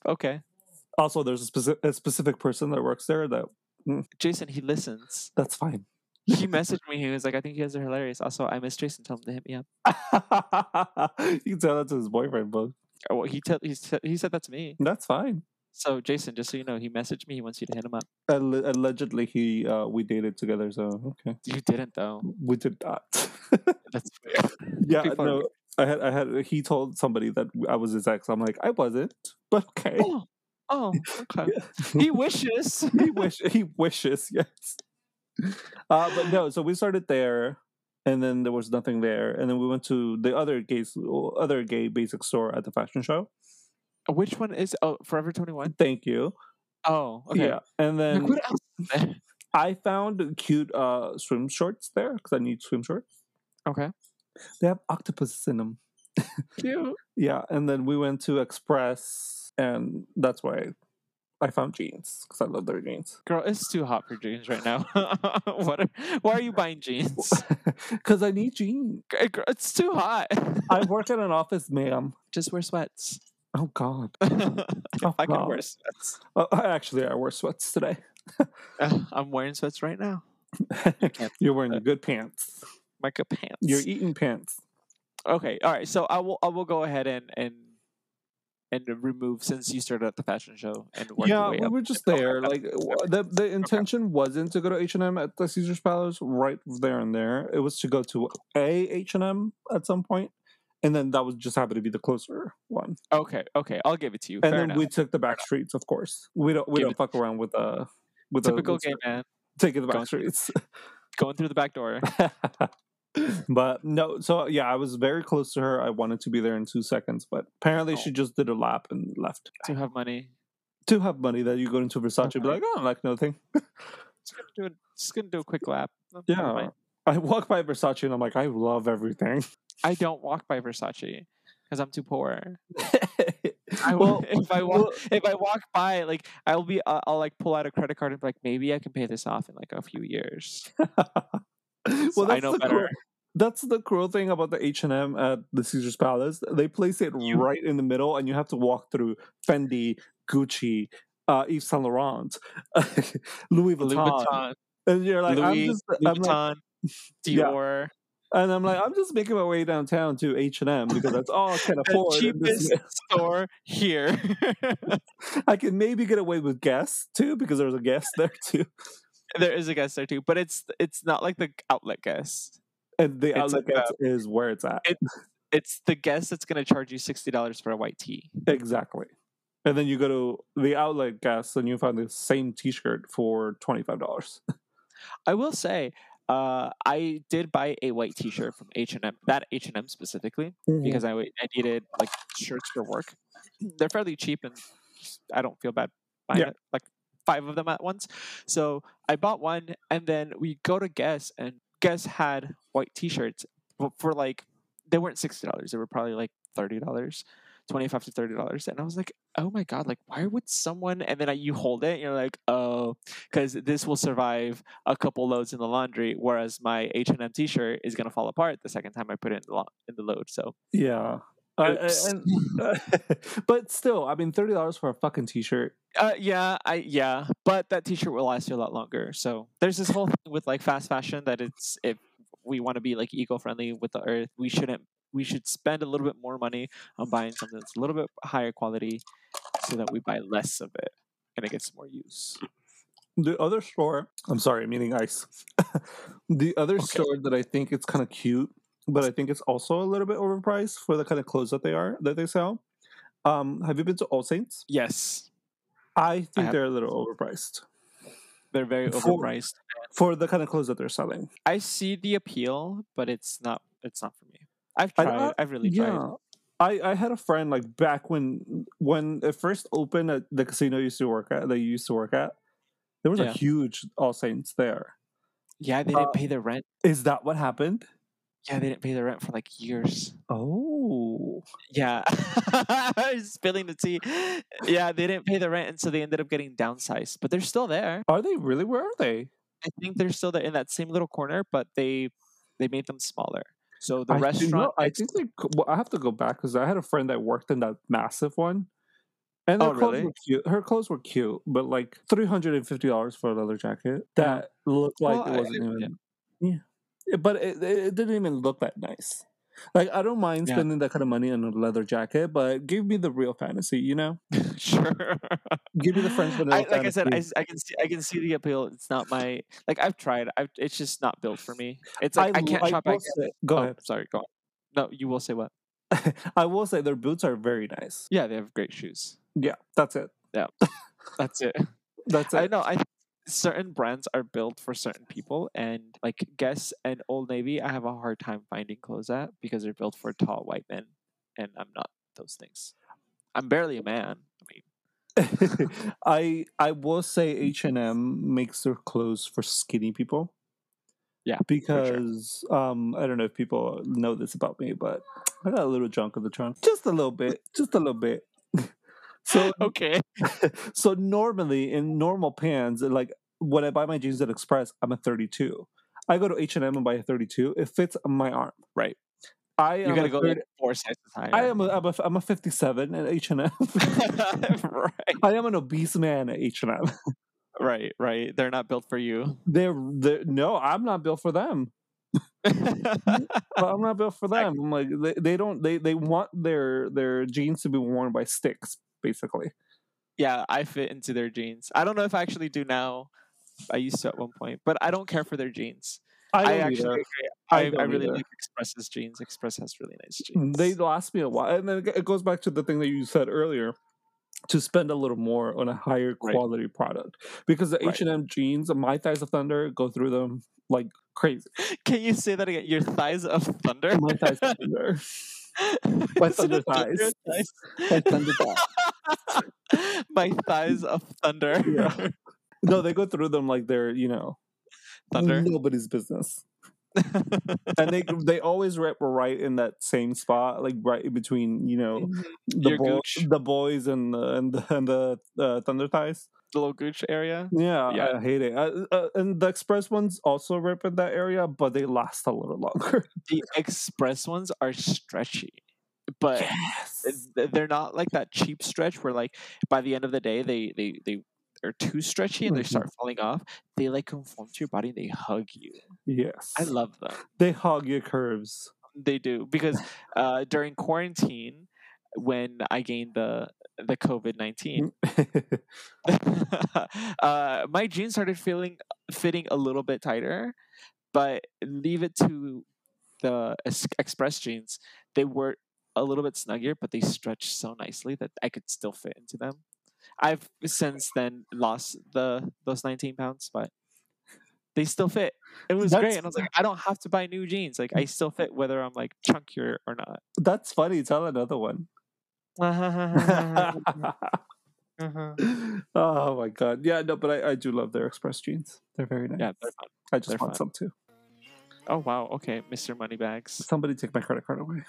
Okay. Also, there's a specific person that works there that... Jeisson, he listens. That's fine. He messaged me. He was like, I think you guys are hilarious. Also, I miss Jeisson. Tell him to hit me up. You can tell that to his boyfriend, bro. Oh, well, he said that to me. That's fine. So, Jeisson, just so you know, he messaged me. He wants you to hit him up. Allegedly, we dated together, so okay. You didn't, though. We did not. That's fair. Yeah, no. He told somebody that I was his ex. I'm like, I wasn't, but okay. Oh, okay. Yeah. He wishes. He wishes, yes. But no, so we started there, and then there was nothing there, and then we went to the other gay basic store at the fashion show. Which one is Forever 21? Thank you. Oh, okay. Yeah, and then like, what else is there? I found cute swim shorts there because I need swim shorts. Okay. They have octopuses in them. Cute. Yeah, and then we went to Express, and that's why I found jeans because I love their jeans. Girl, it's too hot for jeans right now. Why are you buying jeans? Because I need jeans. Girl, it's too hot. I work at an office, ma'am. Just wear sweats. Oh, God. I can wear sweats. I wore sweats today. I'm wearing sweats right now. You're wearing good pants. My good pants. You're eating pants. Okay. All right. So I will go ahead and remove, since you started at the fashion show and worked your way up. Yeah, we were just there. Like, the intention wasn't to go to H&M at the Caesar's Palace right there and there. It was to go to a H&M at some point. And then that was just happened to be the closer one. Okay, I'll give it to you. And then we took the back streets, of course. We don't fuck around with typical gay man taking the back streets, going through the back door. But no, so yeah, I was very close to her. I wanted to be there in 2 seconds, but apparently she just did a lap and left. To have money that you go into Versace and be like, oh, like nothing. Just gonna do a quick lap. Yeah, I walk by Versace and I'm like, I love everything. I don't walk by Versace because I'm too poor. If I walk by, like I'll like pull out a credit card and be like, maybe I can pay this off in like a few years. That's the cruel thing about the H&M at the Caesar's Palace. They place it right in the middle, and you have to walk through Fendi, Gucci, Yves Saint Laurent, Louis Vuitton, and you're like, I'm Dior. Yeah. And I'm like, I'm just making my way downtown to H&M because that's all I can afford. The cheapest store here. I can maybe get away with Guess too, because there's a Guess there too. There is a Guess there too, but it's not like the outlet Guess. And the outlet Guess is where it's at. It's the Guess that's going to charge you $60 for a white tee. Exactly. And then you go to the outlet Guess and you find the same T-shirt for $25. I will say, I did buy a white T-shirt from H&M, that H&M specifically, because I needed like shirts for work. They're fairly cheap, and I don't feel bad buying it, like 5 of them at once. So I bought one, and then we go to Guess, and Guess had white T-shirts for like, they weren't $60; they were probably like $30. $25 to $30, and I was like, "Oh my God! Like, why would someone?" And then you hold it, and you're like, "Oh, because this will survive a couple loads in the laundry, whereas my H&M T-shirt is gonna fall apart the second time I put it in the load." So yeah, but still, I mean, $30 for a fucking T-shirt. But that T-shirt will last you a lot longer. So there's this whole thing with like fast fashion that it's, if we want to be like eco-friendly with the earth, we should spend a little bit more money on buying something that's a little bit higher quality so that we buy less of it and it gets more use. The other store, I'm sorry, I'm eating ice. The other store that I think it's kind of cute, but I think it's also a little bit overpriced for the kind of clothes that they sell. Have you been to All Saints? Yes. I think they're a little overpriced. They're very overpriced. for the kind of clothes that they're selling. I see the appeal, but it's not for me. I've tried. I've really tried. I had a friend like back when it first opened at the casino you used to work at. There was a huge All Saints there. Yeah, they didn't pay their rent. Is that what happened? Yeah, they didn't pay their rent for like years. Oh. Yeah. Spilling the tea. Yeah, they didn't pay the rent, and so they ended up getting downsized. But they're still there. Are they really? Where are they? I think they're still there in that same little corner, but they made them smaller. So the restaurant... I have to go back because I had a friend that worked in that massive one. And her clothes were cute. Her clothes were cute, but like $350 for a leather jacket that looked like it wasn't even... Yeah. But it didn't even look that nice. Like, I don't mind spending that kind of money on a leather jacket, but give me the real fantasy, you know? Sure. Give me the French vanilla fantasy. Like I said, I can see the appeal. It's not my... Like, I've tried. It's just not built for me. It's like, I can't shop. Go ahead. Sorry, go on. No, you will say what? I will say their boots are very nice. Yeah, they have great shoes. Yeah, that's it. Yeah, that's it. That's it. I know. Certain brands are built for certain people, and like Guess and Old Navy, I have a hard time finding clothes at because they're built for tall white men, and I'm not those things. I'm barely a man. I mean, I will say H&M makes their clothes for skinny people. Yeah, because I don't know if people know this about me, but I got a little junk in the trunk, just a little bit. So okay. So normally in normal pants, like when I buy my jeans at Express, I'm a 32. I go to H&M and buy a 32. It fits my arm, right? You gotta go 4 sizes higher. I'm a 57 at H&M. Right. I am an obese man at H&M. Right. They're not built for you. No, I'm not built for them. I'm not built for them. I'm like they don't. They want their jeans to be worn by sticks. Basically, yeah, I fit into their jeans. I don't know if I actually do now. I used to at one point, but I don't care for their jeans. I really like Express's jeans. Express has really nice jeans. They last me a while, and then it goes back to the thing that you said earlier: to spend a little more on a higher quality product, because the H&M jeans, my thighs of thunder go through them like crazy. Can you say that again? Your thighs of thunder. My thighs of thunder. My thunder thighs. My thunder thighs. My thighs of thunder. Yeah. No, they go through them like they're, you know, thunder. Nobody's business. And they always rip right in that same spot, like right in between, you know, the boys and the thunder thighs. The little gooch area. Yeah, I hate it. And the Express ones also rip in that area, but they last a little longer. The Express ones are stretchy, but they're not like that cheap stretch where, like, by the end of the day, they are too stretchy and they start falling off. They like conform to your body. And they hug you. Yes, I love them. They hug your curves. They do, because during quarantine, when I gained the COVID-19, my jeans started fitting a little bit tighter, but leave it to the Express jeans. They were a little bit snuggier, but they stretched so nicely that I could still fit into them. I've since then lost those 19 pounds, but they still fit. It was great. And I was like, I don't have to buy new jeans. Like, I still fit whether I'm like chunkier or not. That's funny. Tell another one. Oh my god, yeah, no, but I do love their Express jeans. They're very nice. Yeah, they're fun. I just want some too. Oh wow, okay, Mr. Moneybags. Somebody take my credit card away.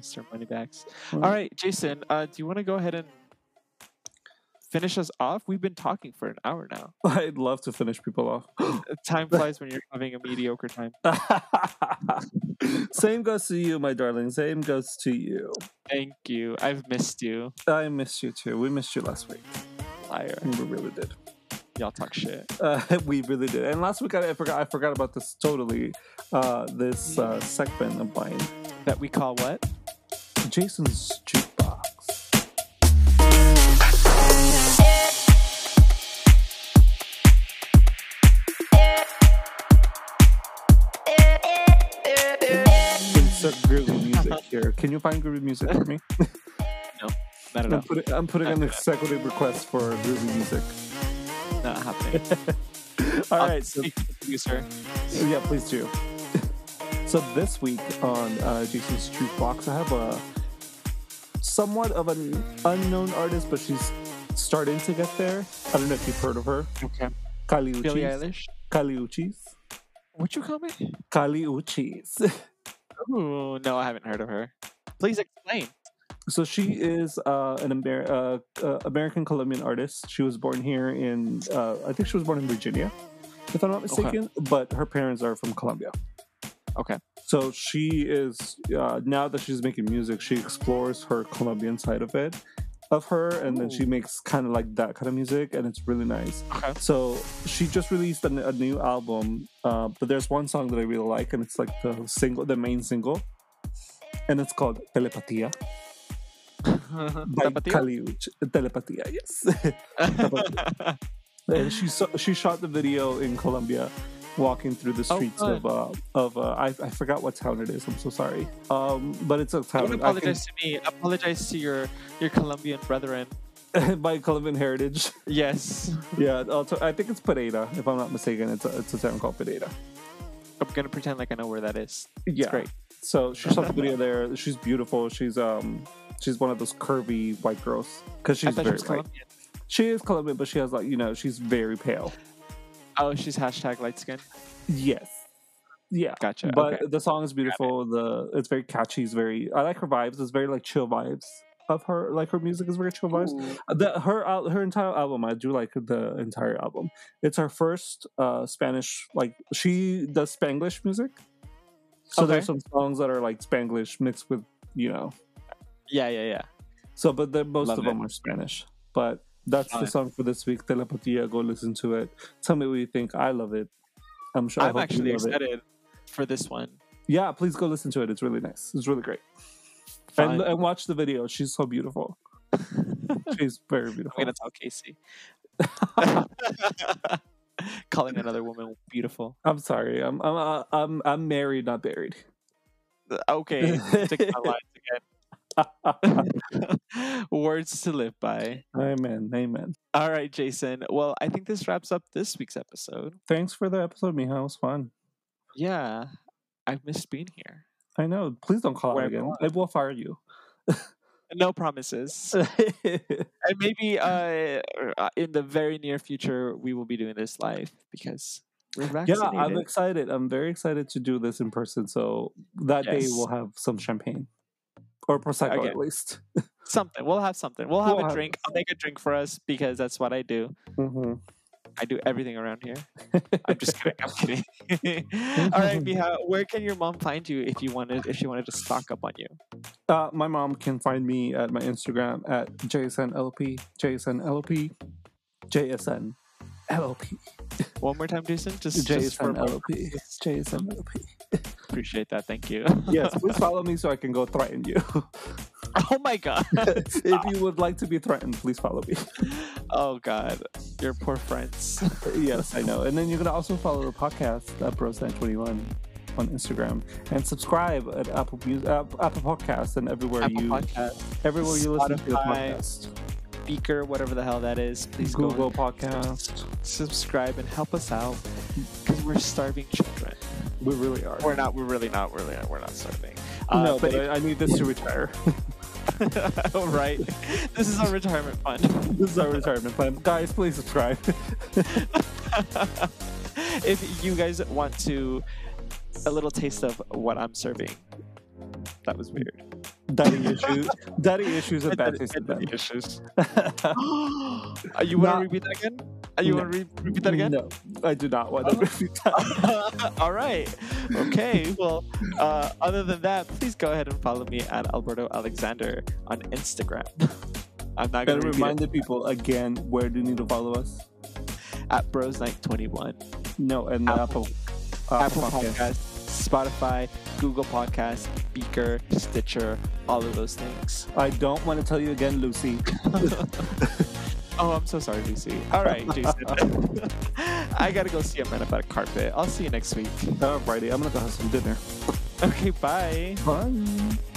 Mr. Moneybags. All right, Jason, do you want to go ahead and finish us off? We've been talking for an hour now. I'd love to finish people off. Time flies when you're having a mediocre time. Same goes to you, my darling. Same goes to you. Thank you. I've missed you. I missed you too. We missed you last week. Liar. We really did. Y'all talk shit. We really did. And last week I forgot about this totally. This segment of mine that we call what? Jason's Jukebox. Groovy music here. Can you find groovy music for me? No, not at all. I'm putting an executive request for groovy music. Not happening. All right. So, producer. Yeah, please do. So this week on Jason's Jukebox, I have a somewhat of an unknown artist, but she's starting to get there. I don't know if you've heard of her. Okay. Kali Uchis. Billie Eilish. Kali Uchis. What you call me? Kali Uchis. Oh, no, I haven't heard of her. Please explain. So she is an American Colombian artist. She was born here in, I think she was born in Virginia, if I'm not mistaken. Okay. But her parents are from Colombia. Okay. So she is, now that she's making music, she explores her Colombian side of it, of her. And Ooh. Then she makes kind of like that kind of music. And it's really nice. Okay. So she just released a new album. But there's one song that I really like. And it's like the main single. And it's called Telepatía. By Kali Uchis. Telepatía, yes. Telepatía. And she shot the video in Colombia, walking through the streets I forgot what town it is. I'm so sorry. But it's a town. Don't apologize to me. Apologize to your Colombian brethren. My Colombian heritage. Yes. Yeah. Also, I think it's Pereira, if I'm not mistaken. It's a town called Pereira. I'm gonna pretend like I know where that is. It's great. So she shot the video there. She's beautiful. She's one of those curvy white girls because she's very white. She is Colombian, but she has she's very pale. Oh, she's hashtag light skin. Yes. Yeah. Gotcha. But the song is beautiful. It's very catchy. I like her vibes. It's very like chill vibes of her. Like her music is very chill vibes. Her entire album. I do like the entire album. It's her first Spanish. Like she does Spanglish music. So there's some songs that are like Spanglish mixed with Yeah. So, but most of them are Spanish. But that's the song for this week, Telepatía. Go listen to it. Tell me what you think. I love it. I'm sure. I'm actually excited for this one. Yeah, please go listen to it. It's really nice. It's really great. And watch the video. She's so beautiful. She's very beautiful. I'm gonna tell Casey. Calling another woman beautiful. I'm sorry. I'm married, not buried. Okay, take my lines again. Words to live by. Amen. All right, Jason. Well, I think this wraps up this week's episode. Thanks for the episode, Miha. It was fun. Yeah, I've missed being here. I know. Please don't call me again. I will fire you. No promises. And maybe in the very near future, we will be doing this live because we're vaccinated. Yeah, I'm excited. I'm very excited to do this in person. So that day we'll have some champagne. Or Prosecco, at least. Something. We'll have something. We'll have a drink. I'll make a drink for us because that's what I do. Mm-hmm. I do everything around here. I'm just kidding. I'm kidding. All right, Miha, where can your mom find you if she wanted to stock up on you? My mom can find me at my Instagram at JSNLP. One more time, Jason. Just JSNLP. JSNLP. Appreciate that. Thank you. Yes, please follow me so I can go threaten you. Oh my god. If you would like to be threatened, please follow me. Oh god, your poor friends. Yes, I know. And then you can also follow the podcast at Bro's Nite 21 on Instagram and subscribe at Apple Podcasts and everywhere you listen to the podcast. Speaker, whatever the hell that is, please Google go podcast, subscribe, and help us out because we're starving children. We really are. We're not. We're not starving. No, but I need this to retire. All right. This is our retirement fund. This is our retirement plan. Guys, please subscribe. If you guys want a little taste of what I'm serving, that was weird. Daddy issues are bad taste. Daddy issues. You want to repeat that again? Repeat that again? No, I do not want to repeat that. All right. Okay. Well, other than that, please go ahead and follow me at Alberto Alexander on Instagram. I'm not going to remind the people again. Where do you need to follow us? At Bro's Nite 21. No, and Apple Podcast. Spotify, Google Podcasts, Beaker, Stitcher, all of those things. I don't want to tell you again, Lucy. Oh, I'm so sorry, Lucy. All right, Jason. I got to go see a man about a carpet. I'll see you next week. All righty. I'm going to go have some dinner. Okay, bye. Bye.